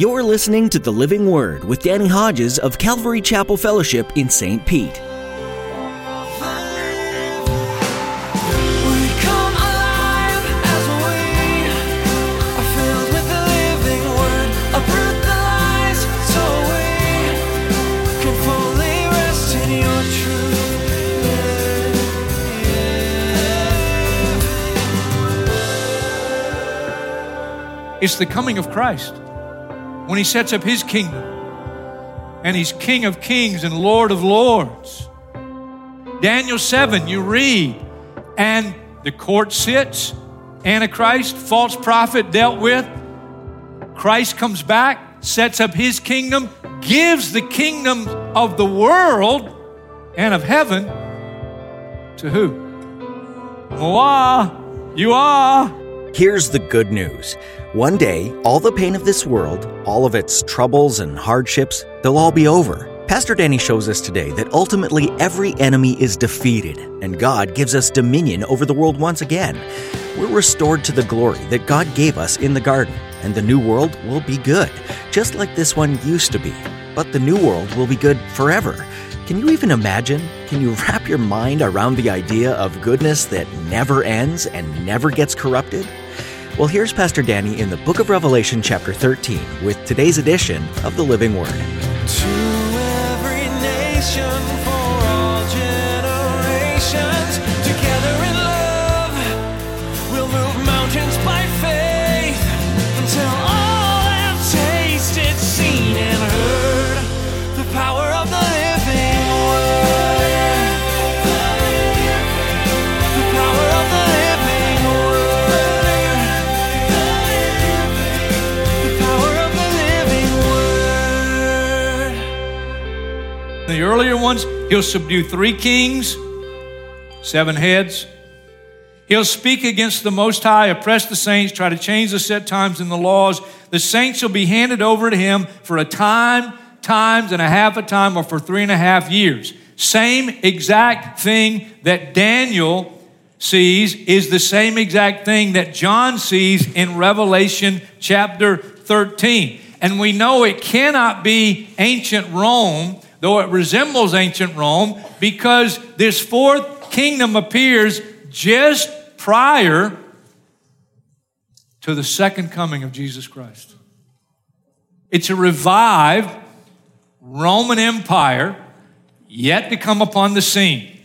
You're listening to The Living Word with Danny Hodges of Calvary Chapel Fellowship in St. Pete. It's the coming of Christ when He sets up His kingdom and He's King of Kings and Lord of Lords. Daniel 7, you read, and the court sits, Antichrist, false prophet dealt with. Christ comes back, sets up His kingdom, gives the kingdom of the world and of heaven to who? Moa, you are. Here's the good news. One day, all the pain of this world, all of its troubles and hardships, they'll all be over. Pastor Danny shows us today that ultimately every enemy is defeated, and God gives us dominion over the world once again. We're restored to the glory that God gave us in the garden, and the new world will be good, just like this one used to be. But the new world will be good forever. Can you even imagine? Can you wrap your mind around the idea of goodness that never ends and never gets corrupted? Well, here's Pastor Danny in the book of Revelation, chapter 13, with today's edition of The Living Word. To every nation, for all generations, together in love, we'll move mountains by faith, until all have tasted, seen, and heard the power of the living. The earlier ones, He'll subdue 3 kings, 7 heads. He'll speak against the Most High, oppress the saints, try to change the set times and the laws. The saints shall be handed over to Him for a time, times and a half a time, or for 3.5 years. Same exact thing that Daniel sees is the same exact thing that John sees in Revelation chapter 13. And we know it cannot be ancient Rome, though it resembles ancient Rome, because this 4th kingdom appears just prior to the second coming of Jesus Christ. It's a revived Roman Empire yet to come upon the scene.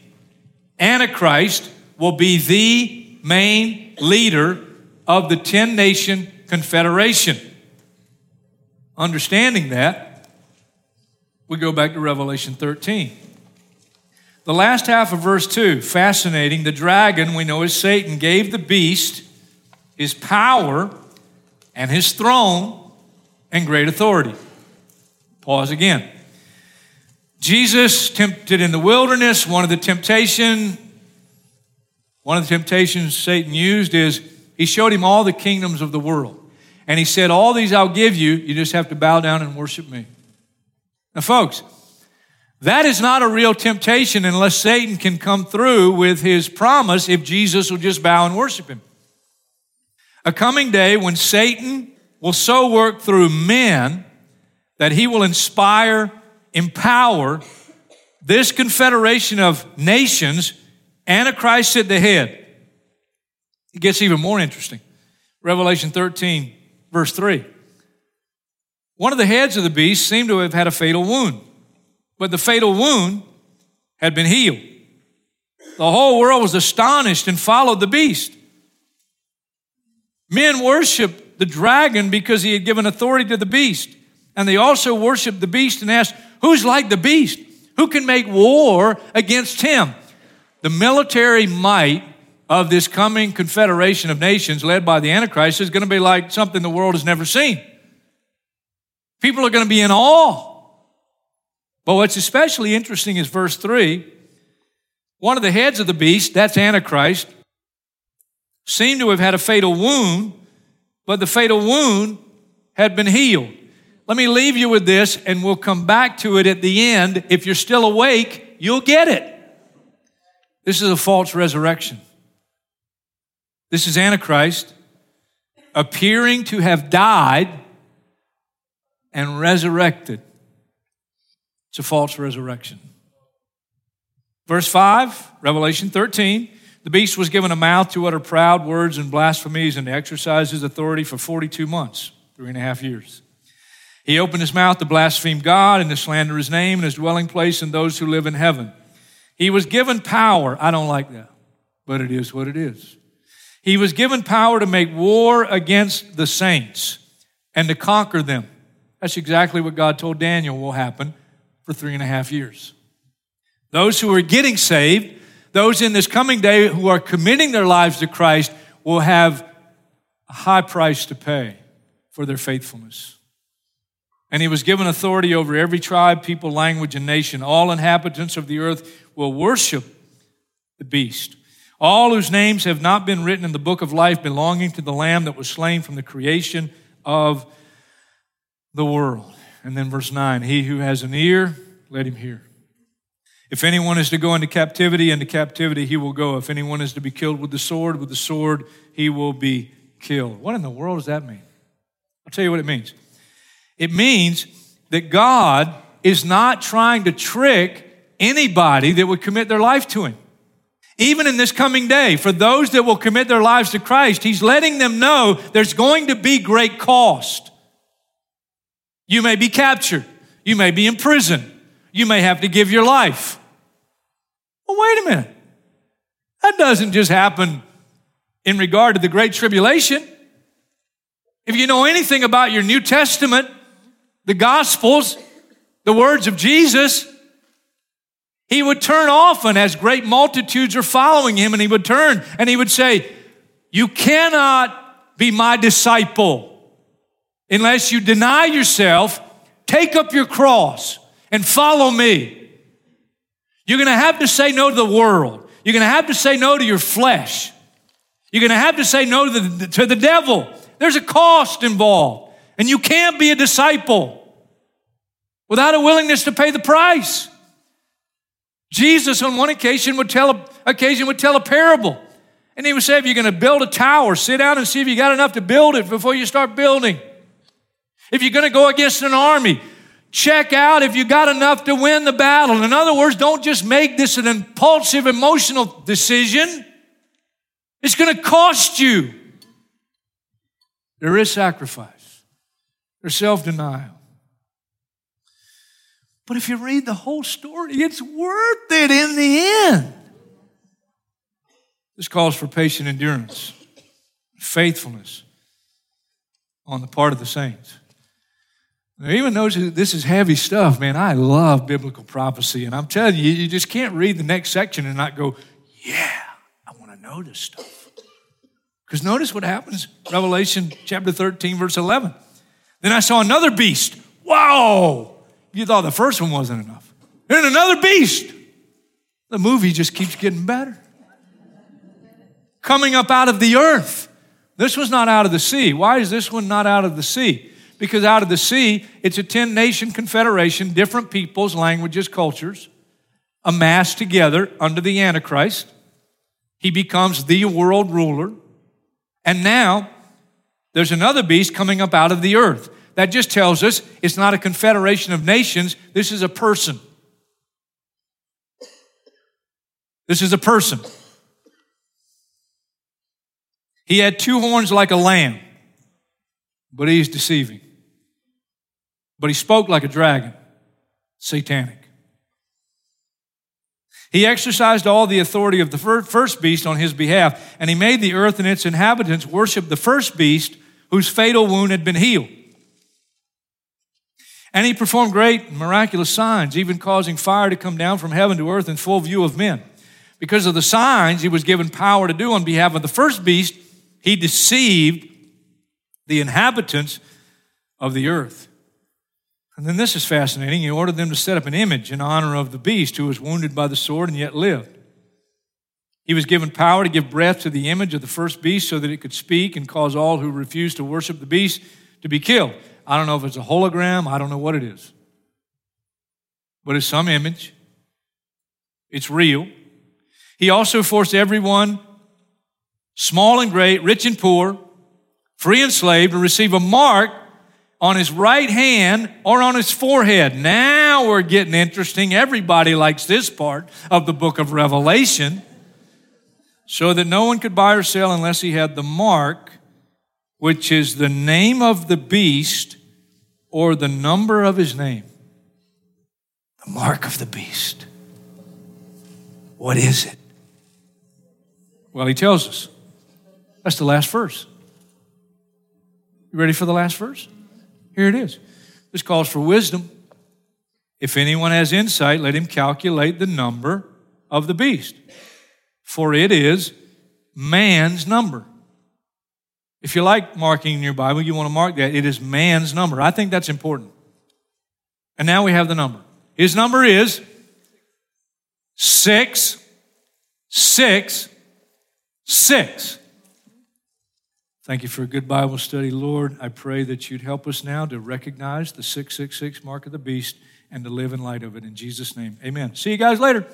Antichrist will be the main leader of the 10-nation confederation. Understanding that, we go back to Revelation 13. The last half of verse 2, fascinating. The dragon, we know as Satan, gave the beast his power and his throne and great authority. Pause again. Jesus tempted in the wilderness. One of the temptations Satan used is he showed Him all the kingdoms of the world. And He said, all these I'll give you. You just have to bow down and worship Me. Now, folks, that is not a real temptation unless Satan can come through with his promise if Jesus will just bow and worship Him. A coming day when Satan will so work through men that he will inspire, empower this confederation of nations, Antichrist at the head. It gets even more interesting. Revelation 13, verse 3. One of the heads of the beast seemed to have had a fatal wound, but the fatal wound had been healed. The whole world was astonished and followed the beast. Men worshiped the dragon because he had given authority to the beast, and they also worshiped the beast and asked, who's like the beast? Who can make war against him? The military might of this coming confederation of nations led by the Antichrist is going to be like something the world has never seen. People are going to be in awe. But what's especially interesting is verse 3. One of the heads of the beast, that's Antichrist, seemed to have had a fatal wound, but the fatal wound had been healed. Let me leave you with this, and we'll come back to it at the end. If you're still awake, you'll get it. This is a false resurrection. This is Antichrist appearing to have died and resurrected. It's a false resurrection. Verse 5, Revelation 13, the beast was given a mouth to utter proud words and blasphemies, and to exercise his authority for 42 months, 3.5 years. He opened his mouth to blaspheme God and to slander his name and his dwelling place and those who live in heaven. He was given power. I don't like that, but it is what it is. He was given power to make war against the saints and to conquer them. That's exactly what God told Daniel will happen for 3.5 years. Those who are getting saved, those in this coming day who are committing their lives to Christ, will have a high price to pay for their faithfulness. And he was given authority over every tribe, people, language, and nation. All inhabitants of the earth will worship the beast. All whose names have not been written in the book of life belonging to the Lamb that was slain from the creation of the world. And then verse 9, he who has an ear, let him hear. If anyone is to go into captivity he will go. If anyone is to be killed with the sword he will be killed. What in the world does that mean? I'll tell you what it means. It means that God is not trying to trick anybody that would commit their life to him. Even in this coming day, for those that will commit their lives to Christ, he's letting them know there's going to be great cost. You may be captured. You may be in prison. You may have to give your life. Well, wait a minute. That doesn't just happen in regard to the Great Tribulation. If you know anything about your New Testament, the Gospels, the words of Jesus, he would turn often as great multitudes are following him, and he would turn and he would say, you cannot be my disciple unless you deny yourself, take up your cross, and follow me. You're going to have to say no to the world. You're going to have to say no to your flesh. You're going to have to say no to the devil. There's a cost involved, and you can't be a disciple without a willingness to pay the price. Jesus, on one occasion, would tell a parable, and he would say, if you're going to build a tower, sit down and see if you got enough to build it before you start building. If you're going to go against an army, check out if you got enough to win the battle. In other words, don't just make this an impulsive, emotional decision. It's going to cost you. There is sacrifice. There's self-denial. But if you read the whole story, it's worth it in the end. This calls for patient endurance, faithfulness on the part of the saints. Now, even though this is heavy stuff, man, I love biblical prophecy. And I'm telling you, you just can't read the next section and not go, yeah, I want to know this stuff. Because notice what happens, Revelation chapter 13, verse 11. Then I saw another beast. Wow! You thought the first one wasn't enough. And another beast. The movie just keeps getting better. Coming up out of the earth. This was not out of the sea. Why is this one not out of the sea? Because out of the sea, it's a 10-nation confederation, different peoples, languages, cultures, amassed together under the Antichrist. He becomes the world ruler. And now there's another beast coming up out of the earth. That just tells us it's not a confederation of nations. This is a person. This is a person. He had two horns like a lamb, but he's deceiving. But he spoke like a dragon, satanic. He exercised all the authority of the first beast on his behalf, and he made the earth and its inhabitants worship the first beast whose fatal wound had been healed. And he performed great miraculous signs, even causing fire to come down from heaven to earth in full view of men. Because of the signs he was given power to do on behalf of the first beast, he deceived the inhabitants of the earth. And then this is fascinating. He ordered them to set up an image in honor of the beast who was wounded by the sword and yet lived. He was given power to give breath to the image of the first beast so that it could speak and cause all who refused to worship the beast to be killed. I don't know if it's a hologram. I don't know what it is. But it's some image. It's real. He also forced everyone, small and great, rich and poor, free and slave, to receive a mark on his right hand or on his forehead. Now we're getting interesting. Everybody likes this part of the book of Revelation. So that no one could buy or sell unless he had the mark, which is the name of the beast or the number of his name. The mark of the beast. What is it? Well, he tells us. That's the last verse. You ready for the last verse? Here it is. This calls for wisdom. If anyone has insight, let him calculate the number of the beast, for it is man's number. If you like marking in your Bible, you want to mark that. It is man's number. I think that's important. And now we have the number. His number is 666. Thank you for a good Bible study, Lord. I pray that you'd help us now to recognize the 666 mark of the beast and to live in light of it. In Jesus' name, amen. See you guys later.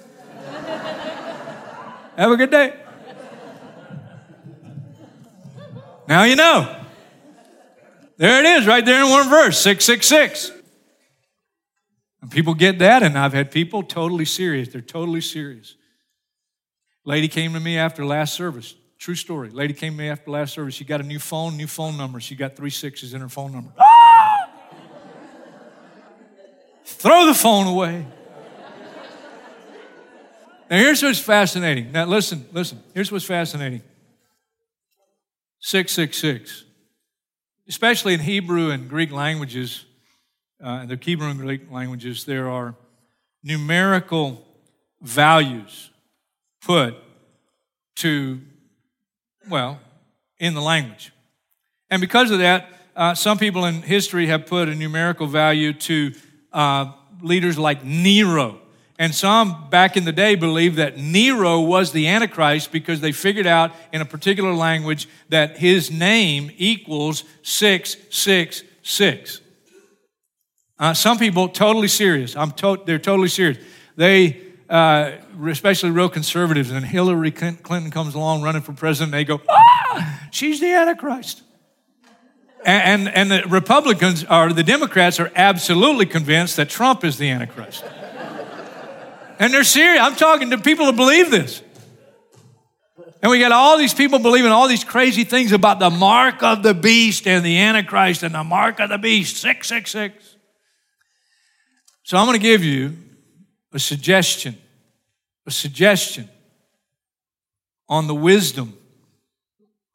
Have a good day. Now you know. There it is right there in one verse, 666. And people get that, and I've had people totally serious. They're totally serious. Lady came to me after last service. True story. Lady came to me after last service. She got a new phone number. She got 3 6s in her phone number. Ah! Throw the phone away. Now, here's what's fascinating. Now, listen. Here's what's fascinating. 666. Especially in Hebrew and Greek languages, there are numerical values put to, well, in the language. And because of that, some people in history have put a numerical value to leaders like Nero. And some back in the day believed that Nero was the Antichrist because they figured out in a particular language that his name equals 666. Some people, totally serious. They're totally serious. They... especially real conservatives, and Hillary Clinton comes along running for president, and they go, ah, she's the Antichrist. And the Republicans, or the Democrats, are absolutely convinced that Trump is the Antichrist. And they're serious. I'm talking to people who believe this. And we got all these people believing all these crazy things about the mark of the beast and the Antichrist and the mark of the beast, 666. So I'm going to give you a suggestion on the wisdom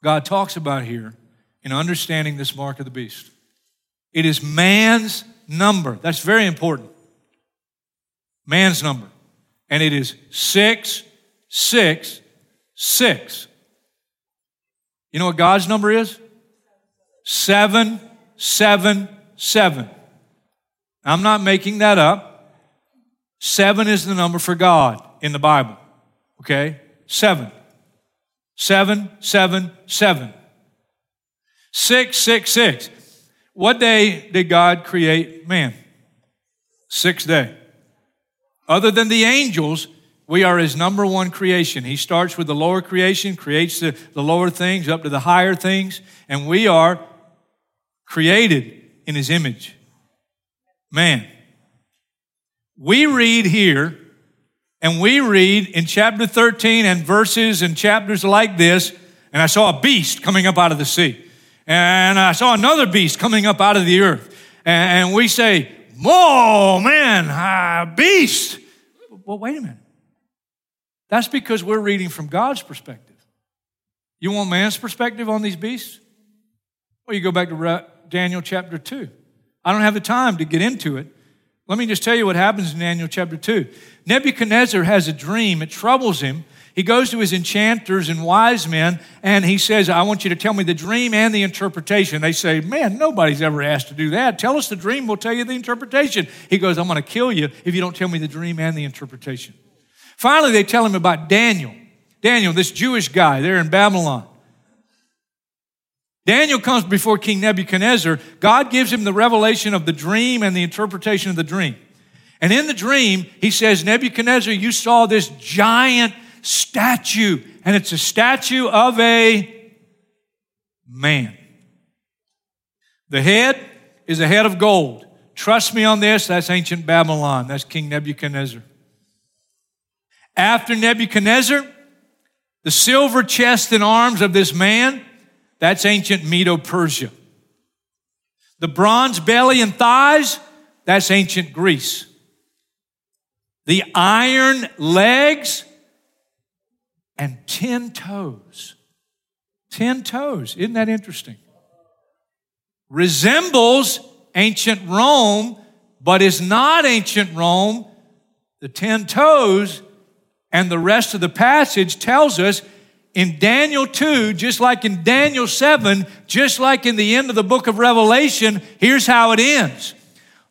God talks about here in understanding this mark of the beast. It is man's number. That's very important. Man's number. And it is 666. You know what God's number is? 777. I'm not making that up. 7 is the number for God in the Bible, okay? 7. 777. 666. What day did God create man? 6th day. Other than the angels, we are his number one creation. He starts with the lower creation, creates the lower things up to the higher things, and we are created in his image. Man. We read here, and we read in chapter 13 and verses and chapters like this, and I saw a beast coming up out of the sea, and I saw another beast coming up out of the earth, and we say, whoa, man, a beast. Well, wait a minute. That's because we're reading from God's perspective. You want man's perspective on these beasts? Well, you go back to Daniel chapter 2. I don't have the time to get into it. Let me just tell you what happens in Daniel chapter 2. Nebuchadnezzar has a dream. It troubles him. He goes to his enchanters and wise men, and he says, I want you to tell me the dream and the interpretation. They say, man, nobody's ever asked to do that. Tell us the dream. We'll tell you the interpretation. He goes, I'm going to kill you if you don't tell me the dream and the interpretation. Finally, they tell him about Daniel. Daniel, this Jewish guy there in Babylon. Daniel comes before King Nebuchadnezzar. God gives him the revelation of the dream and the interpretation of the dream. And in the dream, he says, Nebuchadnezzar, you saw this giant statue, and it's a statue of a man. The head is a head of gold. Trust me on this. That's ancient Babylon. That's King Nebuchadnezzar. After Nebuchadnezzar, the silver chest and arms of this man, that's ancient Medo-Persia. The bronze belly and thighs, that's ancient Greece. The iron legs and 10 toes. 10 toes. Isn't that interesting? Resembles ancient Rome, but is not ancient Rome. The 10 toes and the rest of the passage tells us in Daniel 2, just like in Daniel 7, just like in the end of the book of Revelation, here's how it ends.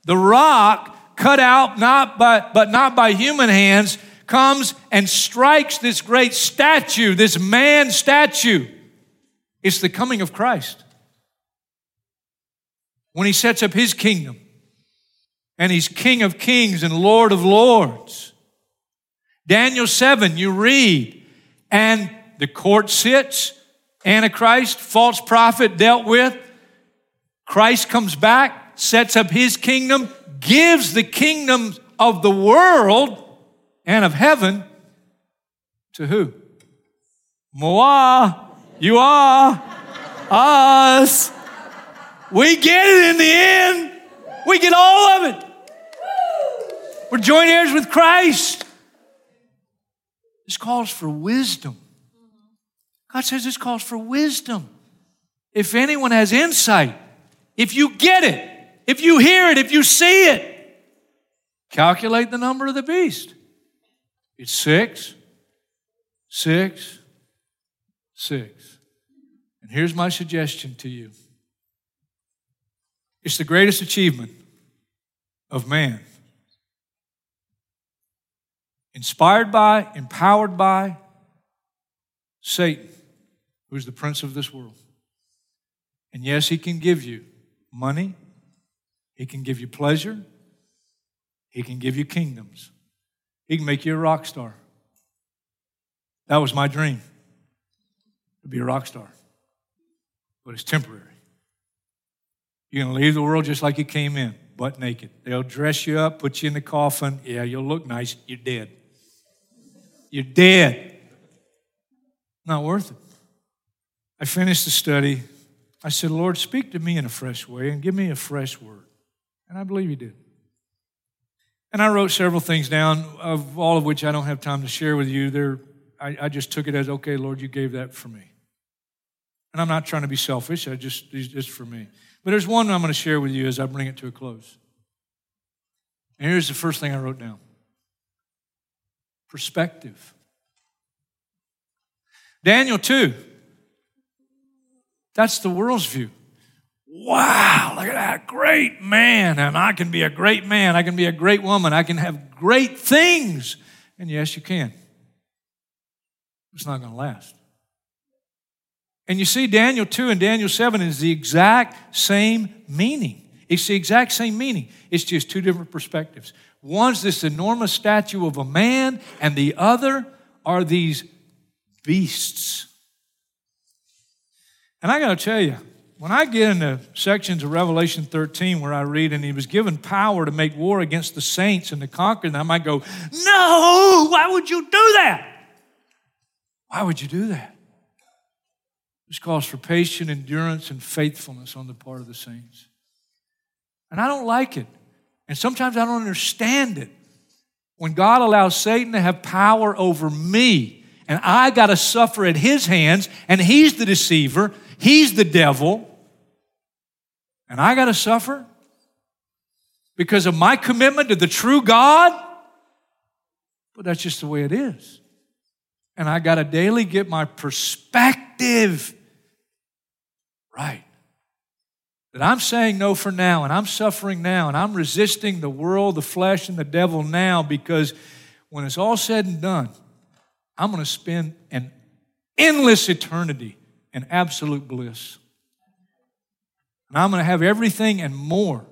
The rock, cut out not by human hands, comes and strikes this great statue, this man statue. It's the coming of Christ. When he sets up his kingdom, and he's King of Kings and Lord of Lords. Daniel 7, you read, and the court sits, Antichrist, false prophet dealt with. Christ comes back, sets up his kingdom, gives the kingdoms of the world and of heaven to who? Moa, you are, us. We get it in the end. We get all of it. We're joint heirs with Christ. This calls for wisdom. God says this calls for wisdom. If anyone has insight, if you get it, if you hear it, if you see it, calculate the number of the beast. It's 6, 6, 6. And here's my suggestion to you. It's the greatest achievement of man. Inspired by, empowered by Satan, who's the prince of this world. And yes, he can give you money. He can give you pleasure. He can give you kingdoms. He can make you a rock star. That was my dream, to be a rock star. But it's temporary. You're going to leave the world just like you came in, butt naked. They'll dress you up, put you in the coffin. Yeah, you'll look nice. You're dead. You're dead. Not worth it. I finished the study. I said, Lord, speak to me in a fresh way and give me a fresh word. And I believe you did. And I wrote several things down, of all of which I don't have time to share with you. I just took it as, okay, Lord, you gave that for me. And I'm not trying to be selfish. It's for me. But there's one I'm going to share with you as I bring it to a close. And here's the first thing I wrote down. Perspective. Daniel 2, that's the world's view. Wow, look at that, great man, and I can be a great man, I can be a great woman, I can have great things. And yes, you can. It's not going to last. And you see, Daniel 2 and Daniel 7 is the exact same meaning. It's the exact same meaning. It's just two different perspectives. One's this enormous statue of a man, and the other are these beasts. And I got to tell you, when I get into sections of Revelation 13 where I read, and he was given power to make war against the saints and to conquer them, I might go, no, why would you do that? Why would you do that? This calls for patient endurance and faithfulness on the part of the saints. And I don't like it. And sometimes I don't understand it. When God allows Satan to have power over me, and I got to suffer at his hands, and he's the deceiver, he's the devil, and I got to suffer because of my commitment to the true God? But that's just the way it is. And I got to daily get my perspective right. That I'm saying no for now, and I'm suffering now, and I'm resisting the world, the flesh, and the devil now, because when it's all said and done, I'm going to spend an endless eternity in absolute bliss. And I'm going to have everything and more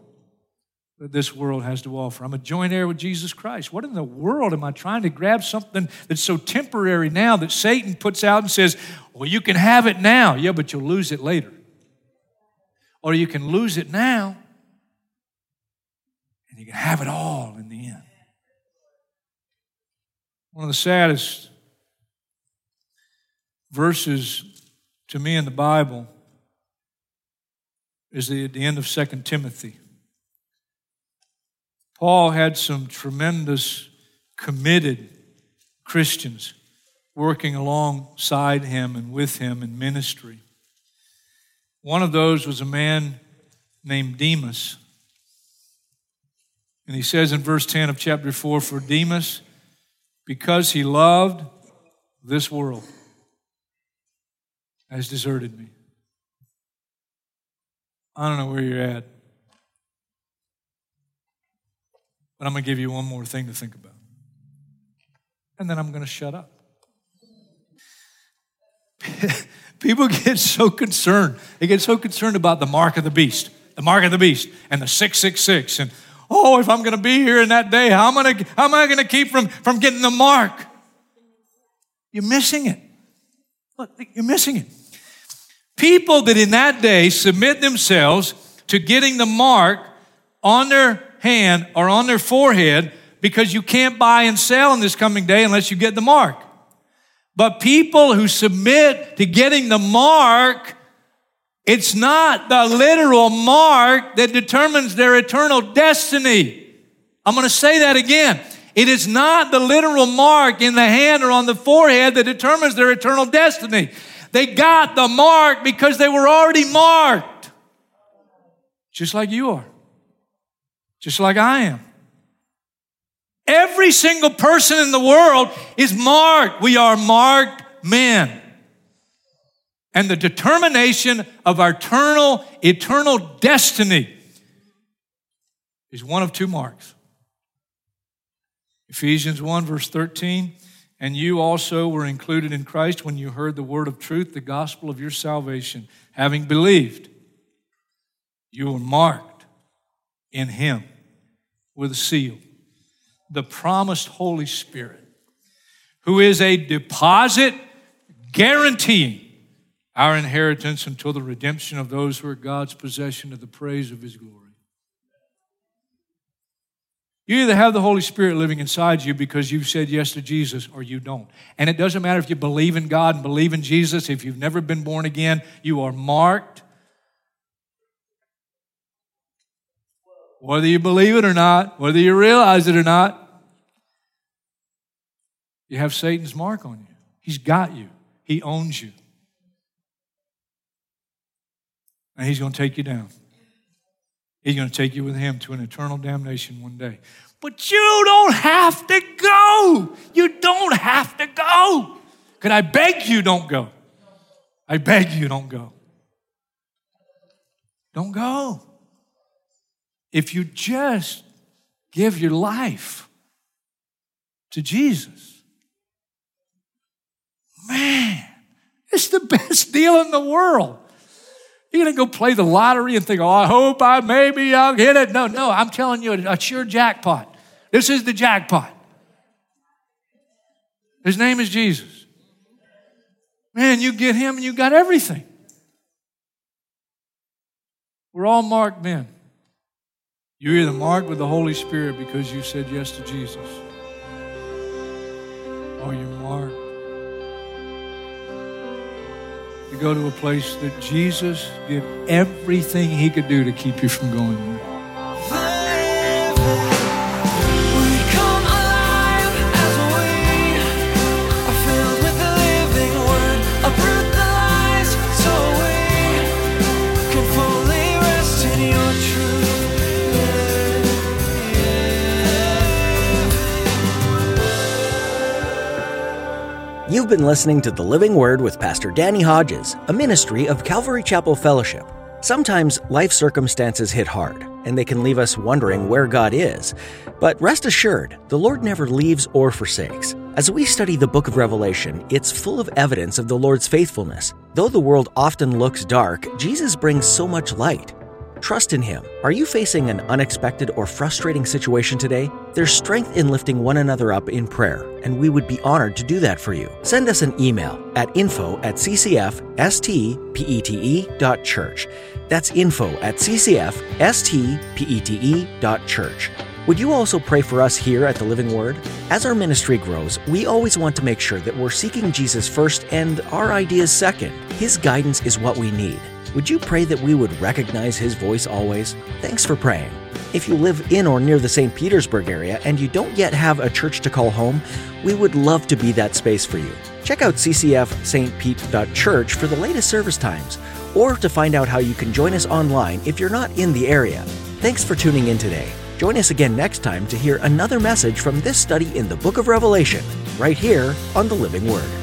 that this world has to offer. I'm a joint heir with Jesus Christ. What in the world am I trying to grab something that's so temporary now that Satan puts out and says, well, you can have it now. Yeah, but you'll lose it later. Or you can lose it now, you can have it all in the end. One of the saddest verses to me in the Bible is at the end of 2 Timothy. Paul had some tremendous committed Christians working alongside him and with him in ministry. One of those was a man named Demas. And he says in verse 10 of chapter 4, "For Demas, because he loved this world, has deserted me." I don't know where you're at, but I'm going to give you one more thing to think about. And then I'm going to shut up. People get so concerned. They get so concerned about the mark of the beast, and the 666, and oh, if I'm going to be here in that day, how am I going to keep from getting the mark? You're missing it. Look, you're missing it. People that in that day submit themselves to getting the mark on their hand or on their forehead, because you can't buy and sell in this coming day unless you get the mark. But people who submit to getting the mark, it's not the literal mark that determines their eternal destiny. I'm going to say that again. It is not the literal mark in the hand or on the forehead that determines their eternal destiny. They got the mark because they were already marked. Just like you are. Just like I am. Every single person in the world is marked. We are marked men. And the determination of our eternal destiny is one of two marks. Ephesians 1, verse 13, "And you also were included in Christ when you heard the word of truth, the gospel of your salvation. Having believed, you were marked in him with a seal, the promised Holy Spirit, who is a deposit guaranteeing our inheritance until the redemption of those who are God's possession to the praise of his glory." You either have the Holy Spirit living inside you because you've said yes to Jesus, or you don't. And it doesn't matter if you believe in God and believe in Jesus. If you've never been born again, you are marked. Whether you believe it or not, whether you realize it or not, you have Satan's mark on you. He's got you. He owns you. And he's going to take you down. He's going to take you with him to an eternal damnation one day. But you don't have to go. You don't have to go. Could I beg you, don't go? I beg you, don't go. Don't go. If you just give your life to Jesus, man, it's the best deal in the world. You're going to go play the lottery and think, oh, I hope I'll hit it. No, I'm telling you, it's your jackpot. This is the jackpot. His name is Jesus. Man, you get him and you got everything. We're all marked men. You're either marked with the Holy Spirit because you said yes to Jesus, or you're marked to go to a place that Jesus did everything he could do to keep you from going there. You've been listening to The Living Word with Pastor Danny Hodges, a ministry of Calvary Chapel Fellowship. Sometimes life circumstances hit hard, and they can leave us wondering where God is. But rest assured, the Lord never leaves or forsakes. As we study the book of Revelation, it's full of evidence of the Lord's faithfulness. Though the world often looks dark, Jesus brings so much light. Trust in him. Are you facing an unexpected or frustrating situation today? There's strength in lifting one another up in prayer, and we would be honored to do that for you. Send us an email at info@ccfstpete.church. That's info@ccfstpete.church. Would you also pray for us here at the Living Word? As our ministry grows, we always want to make sure that we're seeking Jesus first and our ideas second. His guidance is what we need. Would you pray that we would recognize His voice always? Thanks for praying. If you live in or near the St. Petersburg area and you don't yet have a church to call home, we would love to be that space for you. Check out ccfstpete.church for the latest service times, or to find out how you can join us online if you're not in the area. Thanks for tuning in today. Join us again next time to hear another message from this study in the Book of Revelation, right here on The Living Word.